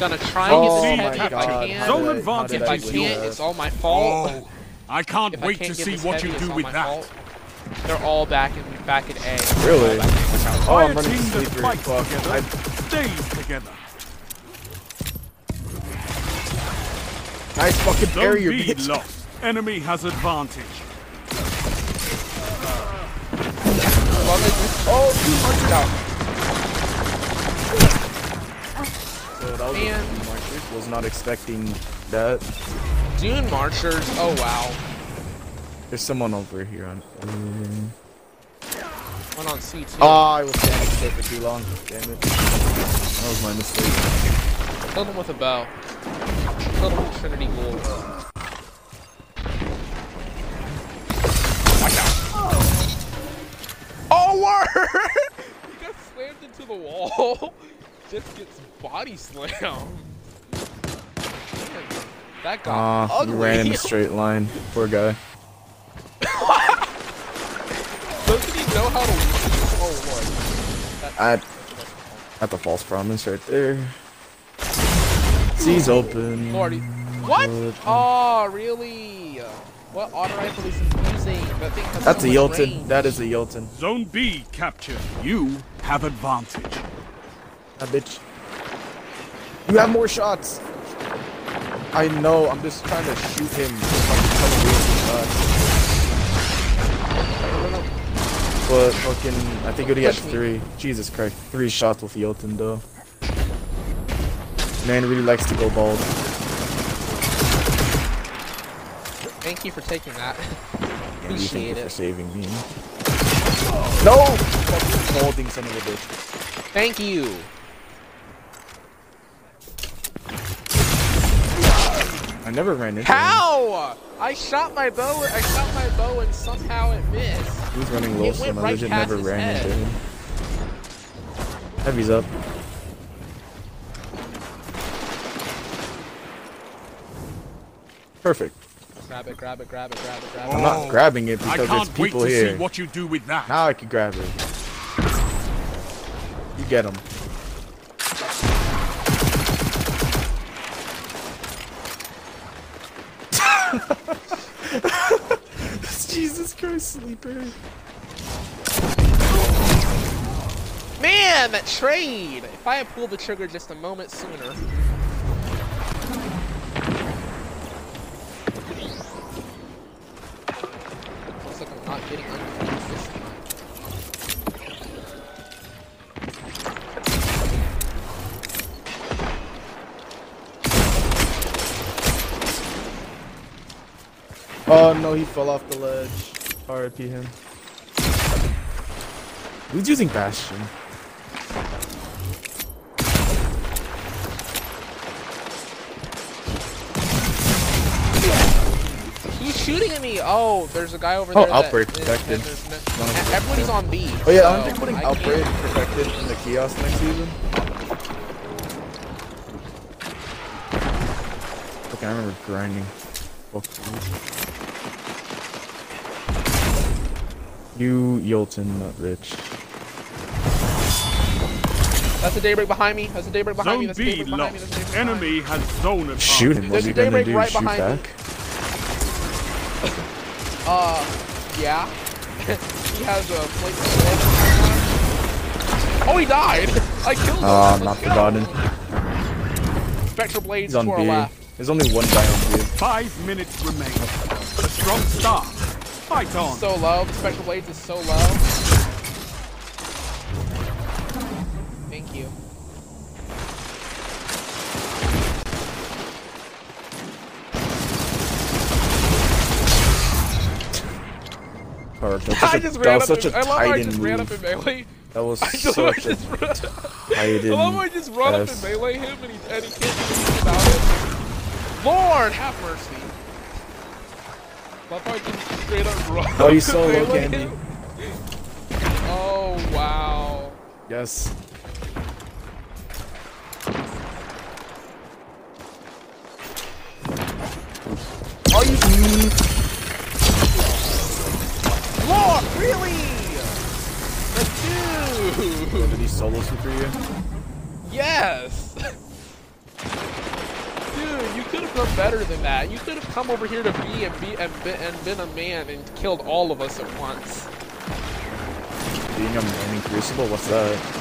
Gonna try and oh get this heavy God. if I can. Zone advantage. If I can't, it's all my fault. Oh, I can't if wait I can't to see what heavy, you do with that. Fault. They're all back in, back in A. Really? Oh, I'm running Sleeper. Fuck. Days together. Nice fucking barrier, bitch. Lost. Enemy has advantage. Oh, Dune Marcher down. So that was Man. Dune Marchers. Was not expecting that. Dune Marchers. Oh wow. There's someone over here on. Um... One on C two. Oh, I was standing still for too long. Damn it. That was my mistake. Killed him with a bow. Killed him with Trinity Ghoul. Watch out. Oh, oh word! He got slammed into the wall. Just gets body slammed. Man, that got uh, ugly. He ran in a straight line. Poor guy. Doesn't he know how to oh lord. I That's a false promise right there. C's open. Lordy. What? Open. Oh really? What auto rifle is using? That thing has That's so a Yolton. Range. That is a Yolton. Zone B capture. You have advantage. Ah bitch. You have more shots. I know, I'm just trying to shoot him. But fucking, I think he had three. Jesus Christ, three shots with Yolton though. Man really likes to go bald. Thank you for taking that. Appreciate it. For saving me. No! Fucking holding some of the bitches. Thank you. I never ran into How? Him. I shot my bow. I shot my bow and somehow it missed. He was running low, so I right legit never ran head. into him. Heavy's up. Perfect. Grab it, grab it, grab it, grab it, grab it. I'm not grabbing it because there's people here. I can't wait to see what you do with that. Now I can grab it. You get him. Jesus Christ, Sleeper. Man, that trade! If I had pulled the trigger just a moment sooner. Not getting unfazed this time. Oh no, he fell off the ledge. R I P him. Who's using Bastion? Shooting at me! Oh, there's a guy over oh, there. Oh, Outbreak Perfected. Everybody's on B. Oh yeah, so aren't they putting I Outbreak can't. Perfected in the kiosk next season? Okay, I remember grinding. You Yolton, not rich. That's a daybreak behind me. That's a daybreak behind zone me. That's a daybreak behind me. That's a daybreak behind Enemy me. Has zone advantage. Shoot him. There's what are you gonna do? Right Shoot back? Me. Uh, yeah. He has a place. Oh, he died! I killed him! Ah, uh, not forgotten. Spectral Blades on to our left. There's only one guy on B. Five minutes remain. A strong start. Fight on. So low. The Spectral Blades is so low. Thank you. Perfect. I just ran up and melee. That was such a Titan move. That was such a Titan. I love how I just ran up and melee him and he, and he can't do anything about it. Lord, have mercy. I love how I just straight up run up and melee him. Oh, you solo, Candy. Oh, wow. Yes. Oh, you... Lord, really? The dude! Oh, did he solo super you? Yes! Dude, you could have done better than that. You could have come over here to me and, be, and, be, and been a man and killed all of us at once. Being a man in Crucible? What's that?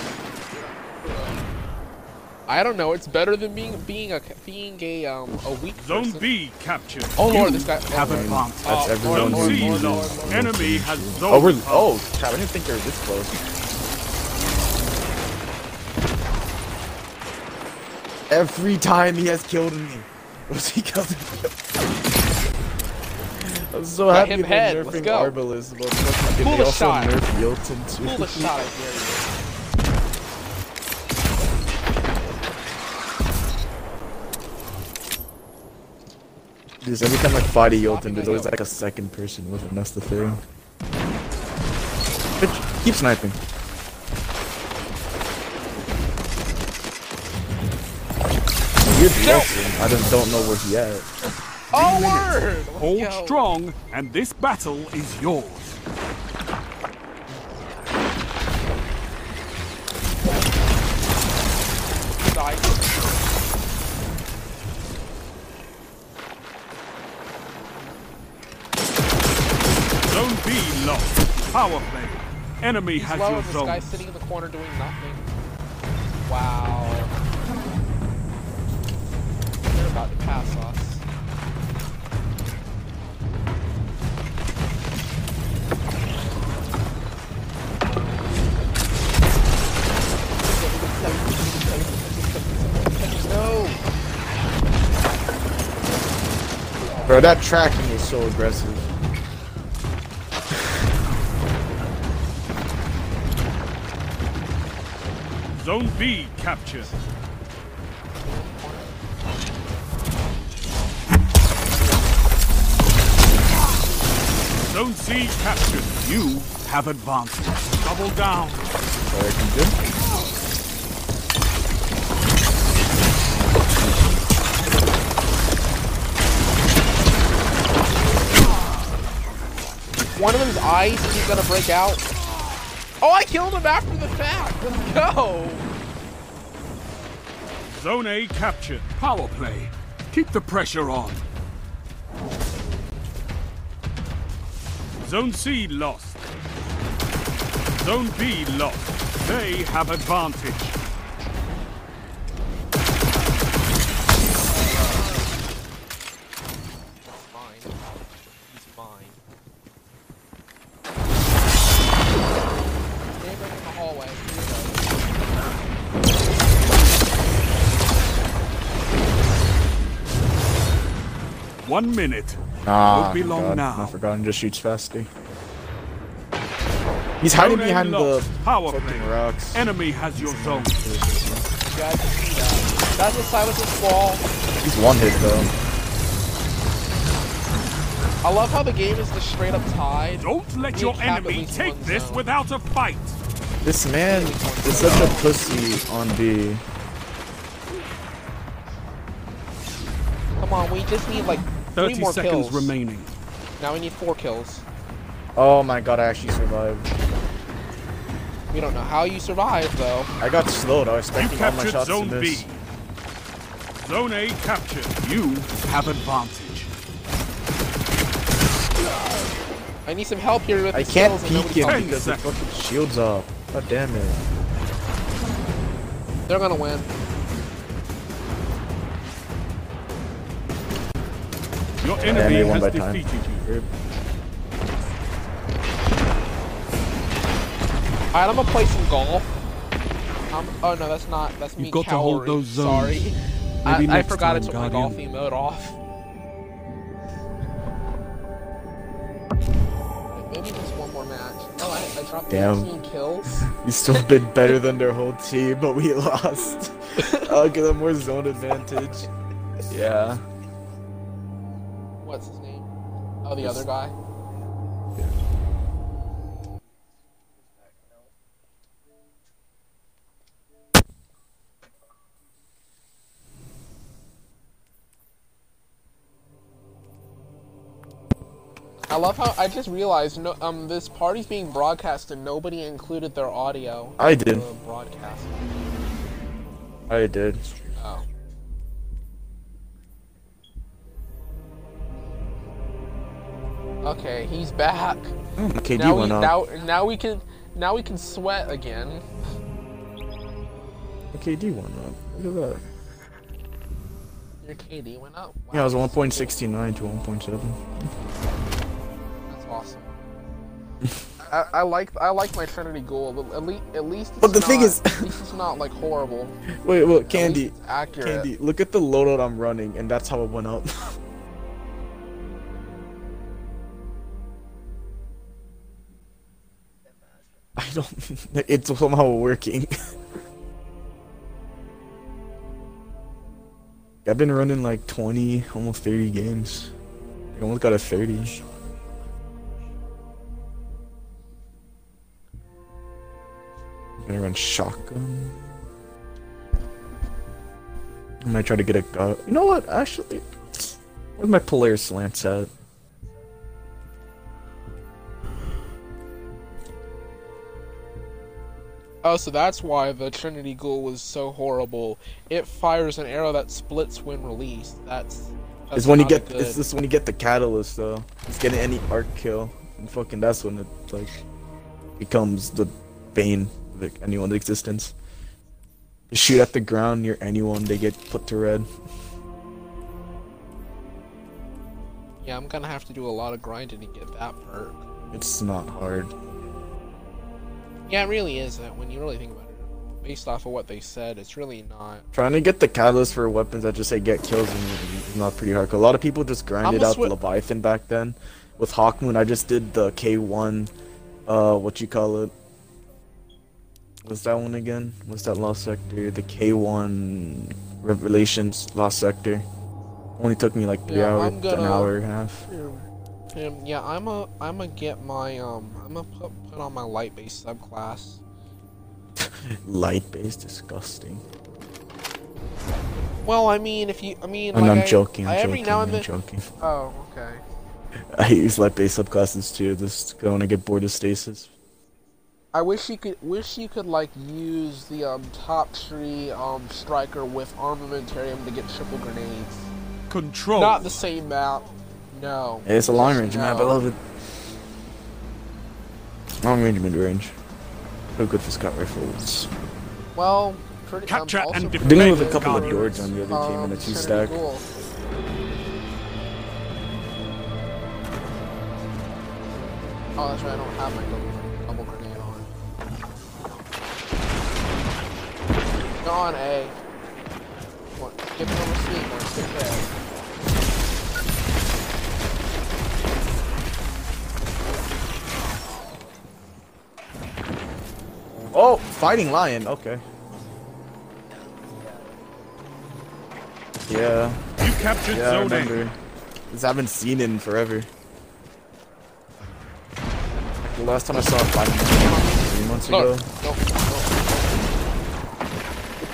I don't know. It's better than being being a being a um a weak person. Zone B captured. Oh lord, this guy haven't bombed. That's everyone. Zone C lost. Enemy has zone. Oh, we're, oh crap! I didn't think they were this close. Every time he has killed me, was he killed? I'm so happy they're nerfing Arbalest, but they also nerfed Yolton too. Pull the shot. Dude, every time I fight a Yolton, there's always like a second person with him, that's the thing. Bitch, keep sniping. You're blessing, I just don't know where he at. Oh, word! Hold strong, and this battle is yours. Die. Zone B lost. Power play. Enemy He's has your zone. This guy sitting in the corner doing nothing. Wow. They're about to pass us. No. Bro, that tracking is so aggressive. Zone B capture. Zone C captured. You have advanced. Double down. Sorry, I can do. One of them's eyes, he's gonna break out. Oh, I killed him after the fact. Let's go. Zone A captured. Power play. Keep the pressure on. Zone C lost. Zone B lost. They have advantage. One minute. Ah, be long God. Now. I forgot and just shoots Fasty. He's hiding zone behind the power rocks. Enemy has your zone. That's a Silas's wall. He's one hit though. I love how the game is the straight up tie. Don't let we your enemy take this zone. Without a fight. This man is such a pussy on B. Come on, we just need like. Three thirty more seconds kills. Remaining. Now we need four kills. Oh my god, I actually survived. We don't know how you survived though. I got slowed. I was expecting all my shots zone to miss. B. Zone A captured. You have advantage. I need some help here with I the can't peek him because the fucking shield's up. God damn it. They're gonna win. Your enemy yeah, has defeated you. Alright, I'm gonna play some golf. I'm, oh no, that's not. That's me. You've got cowering. To hold those zones. Sorry. I, I forgot I took my golfing mode off. Maybe just one more match. No, I, I dropped eighteen kills. You still did better than their whole team, but we lost. I'll give them more zone advantage. Yeah. What's his name? Oh, the yes. other guy? Yeah. I love how I just realized no, um, this party's being broadcast and nobody included their audio. I did. The broadcast. I did. Oh. Okay, he's back. Mm, K D now, went we, off. Now, now we can, now we can sweat again. The K D went up. Look at that. Your K D went up. Wow. Yeah, it was one point six nine to one point seven. That's awesome. I, I like, I like my Trinity Ghoul, but at least, at least. It's but the not, thing is, at least it's not like horrible. Wait, look, at Candy. It's accurate. Candy, look at the loadout I'm running, and that's how it went up. I don't. It's somehow working. I've been running like twenty, almost thirty games. I almost got a thirty. I'm gonna run shotgun. I'm gonna try to get a gun. You know what? Actually, where's my Polaris Lance at? Oh, so that's why the Trinity Ghoul was so horrible. It fires an arrow that splits when released. That's. That's it's when you get. Good. It's just when you get the catalyst though. It's getting any arc kill, and fucking that's when it like becomes the bane of like, anyone's existence. You shoot at the ground near anyone, they get put to red. Yeah, I'm gonna have to do a lot of grinding to get that perk. It's not hard. Yeah, it really is, when you really think about it. based off of what they said, it's really not. Trying to get the catalyst for weapons that just say get kills is not pretty hard. A lot of people just grinded out the Leviathan back then. With Hawkmoon, I just did the K one, uh, what you call it? What's that one again? What's that Lost Sector? The K one Revelations Lost Sector. Only took me like three yeah, hours, gonna, an hour and a half. Um, yeah, I'm a, I'm gonna get my, um, I'm gonna put, put on my light-based subclass. Light-based, disgusting. Well, I mean, if you, I mean, and like I'm I, joking. I'm I, every joking. Now and then. I'm joking. Oh, okay. I use light-based subclasses too. Just when I get bored of stasis. I wish you could wish you could like use the um top tree um striker with armamentarium to get triple grenades. Control. Not the same map. No. It's a long range no. map. I love it. Long range, mid range. So good for Scott rifles. Well, pretty. Capture um, and defend. Dealing with a couple of George on the other um, team in a two stack. Cool. Oh, that's right. I don't have my double, double grenade on. Go on, A. What? Give me over C. Or stick there. Oh, Fighting Lion. Okay. Yeah. You captured yeah, zone I remember. Because I haven't seen it in forever. The last time I saw it, five months, three months ago. No, no, no.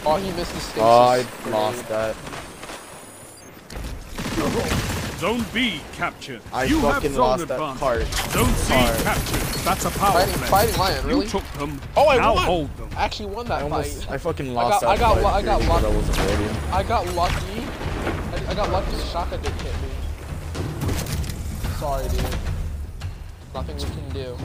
Oh, he missed the stasis. Oh, I lost that. Zone B captured. I you fucking have lost that advanced. Part. Zone C part. Captured. That's a power Fighting, play. Fighting Lion, really? You took them. Oh, I now won. Hold them. I actually won that I almost, fight. I fucking lost I got, that I got, fight. I got, lucky. I got lucky. I, I got lucky. Shaka didn't hit me. Sorry, dude. Nothing we can do.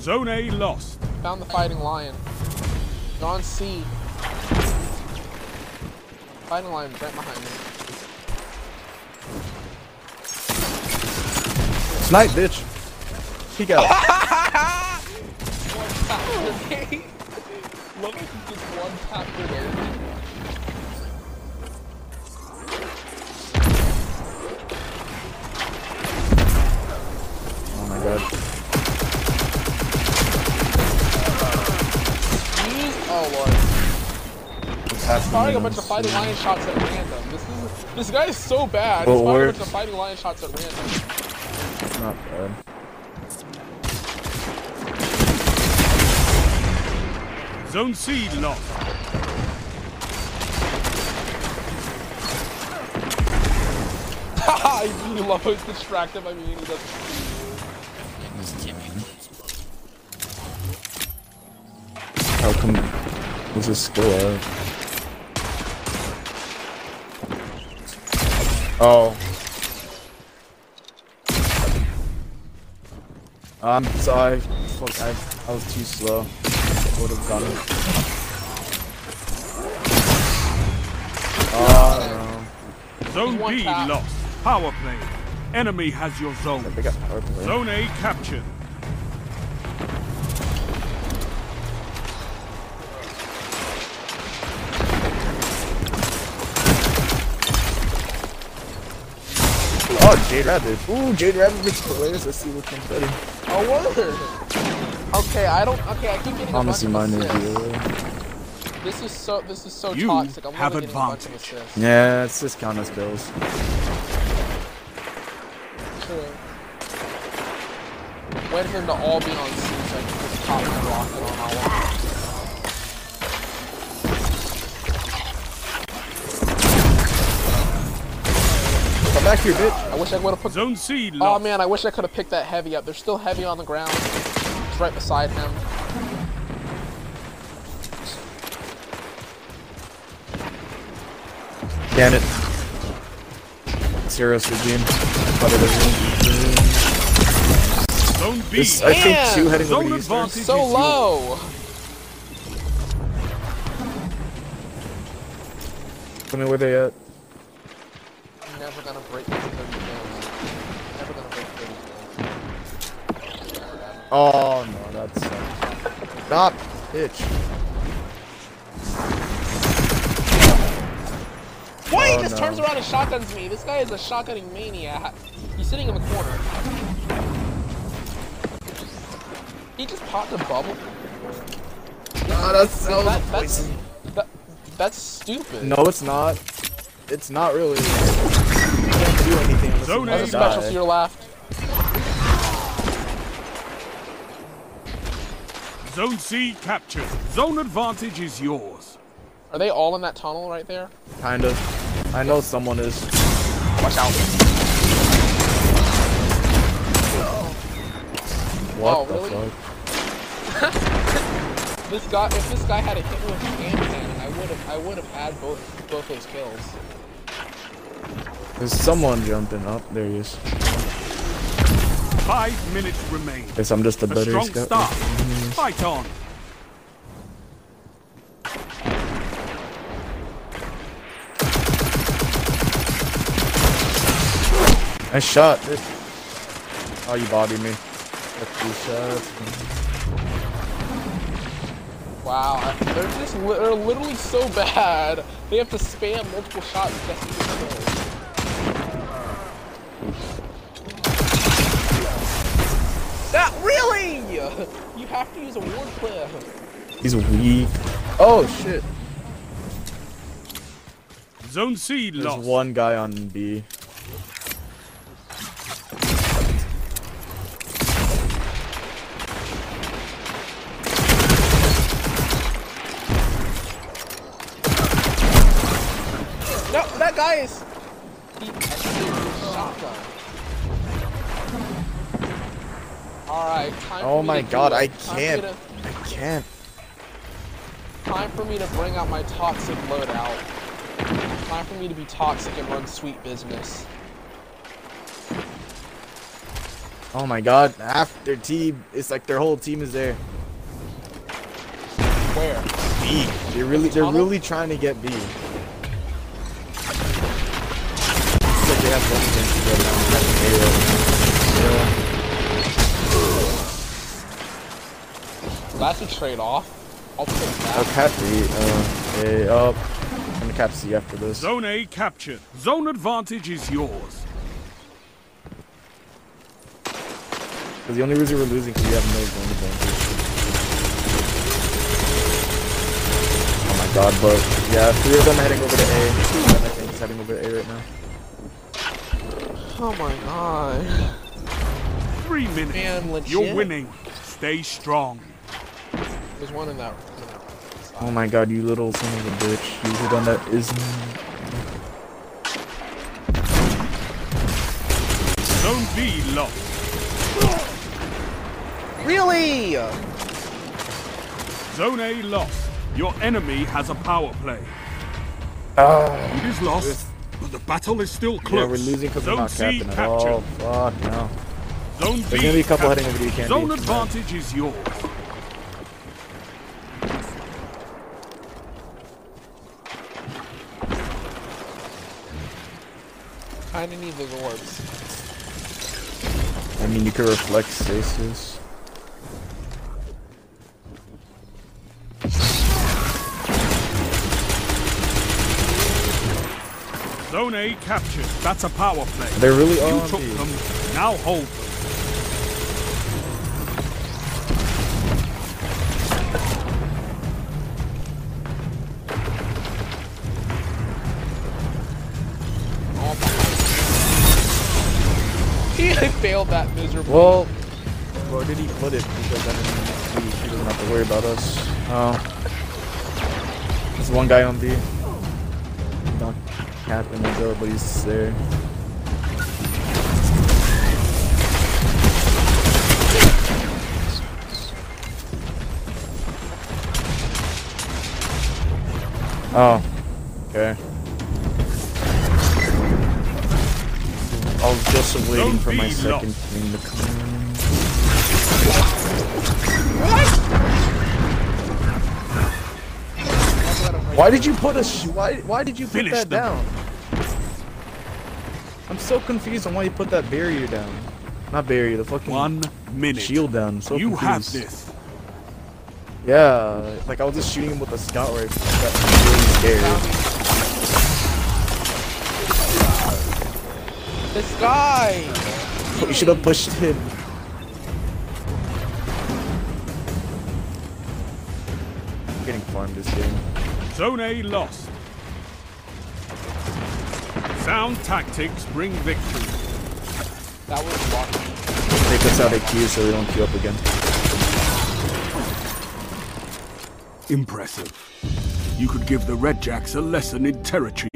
Zone A lost. Found the Fighting Lion. John C. Fighting Lion's right behind me. Snipe, bitch. He got it. Look, just one tap grenade. Oh my god. Oh lord. He's firing a bunch of Fighting Lion shots at random. This is this guy is so bad. He's firing a bunch of Fighting Lion shots at random. That's not bad. Zone C lost. Haha, you love how it's distracted. I mean, he doesn't see you. How come this is still out? Oh. I'm sorry. Fuck, I, I was too slow. Would have got it. Oh, no. Zone B lost. Power play. Enemy has your zone. Zone A captured. Oh, Jade Rabbit. Ooh, Jade Rabbit makes players. Let's see what comes better. Oh, word. Okay, I don't. Okay, I keep getting a bunch of assists. This is so. This is so you toxic. I'm have getting advantage. A bunch of assists. Yeah, let's just count as bills. True. Wait for them to all be on C so I can just pop my rocket on all of them. Come back here, bitch. I wish I would have put. Zone C. Oh man, I wish I could have picked that heavy up. They're still heavy on the ground. Right beside him. Damn it. Zero Sergine. Zone B. This, I think two heading over the so low. Tell me where they at. I'm never gonna break this thing down. Oh no, that's sucks. Stop, bitch. Why oh, he just no. turns around and shotguns me? This guy is a shotgunning maniac. He's sitting in the corner. He just popped a bubble. Nah, that's so that, that's, that, that's stupid. No, it's not. It's not really. You can't do anything. So that's a special to your left. Zone C captured. Zone advantage is yours. Are they all in that tunnel right there? Kind of. I know someone is. Watch out. What oh, the really? fuck? This guy, if this guy had a hit with hand cannon, I would have, I would have had both, both those kills. There's someone jumping up. There he is. Five minutes remain. Guess I'm just a better scout. Strong start. Mm-hmm. Fight on. I nice shot. This. Oh, you bodied me. Wow, they're just li they're literally so bad. They have to spam multiple shots just to get killed. That really? You have to use a ward clip. He's weak. Oh shit. Zone C lost. There's one guy on B. Guys, he shotgun. All right. Time oh for me my to God! I can't. To, I can't. Time for me to bring out my toxic loadout. Time for me to be toxic and run Sweet Business. Oh my God! Half their team, it's like their whole team is there. Where? B. They're really, they're really trying to get B. They have one. That's a trade-off. I'll take that. I'll cap the, uh, A up. I'm gonna cap C after this. Zone A captured. Zone advantage is yours. Because the only reason we're losing is because we have no zone advantage. Oh my God, but yeah, three of them heading over to A. Two of them, I think, is heading over to A right now. Oh my God. Three minutes. Man, you're winning. Stay strong. There's one in that room. Oh my God, you little son of a bitch. You should have done that isn't. Zone B lost. Really? Zone A lost. Your enemy has a power play. Uh, it is lost. But the battle is still close. Yeah, we're losing because we're not capping at all. Fuck no. Zone There's gonna be a couple heading over to you, Candy. Zone advantage is yours. Kinda need those orbs. I mean, you could reflect stasis. Zone A captured. That's a power play. They really are. You took them. Now hold them. Oh. He failed that miserably. Well, where did he put it? Because then he doesn't have to worry about us. Oh, there's one guy on B. Done. Captain is over, but he's there. Oh, okay. I was just waiting for my second thing to come. Why did you put a sh why why did you put Finish that them. down? I'm so confused on why you put that barrier down. Not barrier, the fucking One minute. shield down. So you confused. have this. Yeah, like I was just shooting him with a scout rifle. That's really scary. This guy! We should have pushed him. I'm getting farmed this game. Zone A lost. Sound tactics bring victory. That was lucky. They puts out a queue so we don't queue up again. Impressive. You could give the Red Jacks a lesson in territory.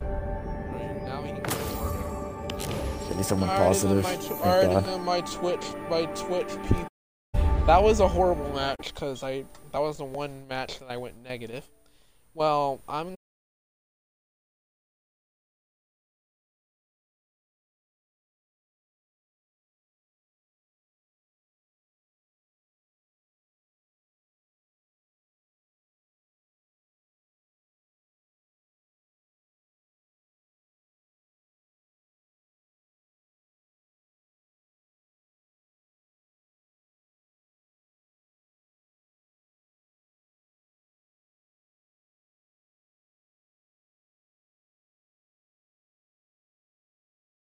Maybe someone positive. I already know my Twitch, my Twitch people. That was a horrible match because I that was the one match that I went negative. Well, I'm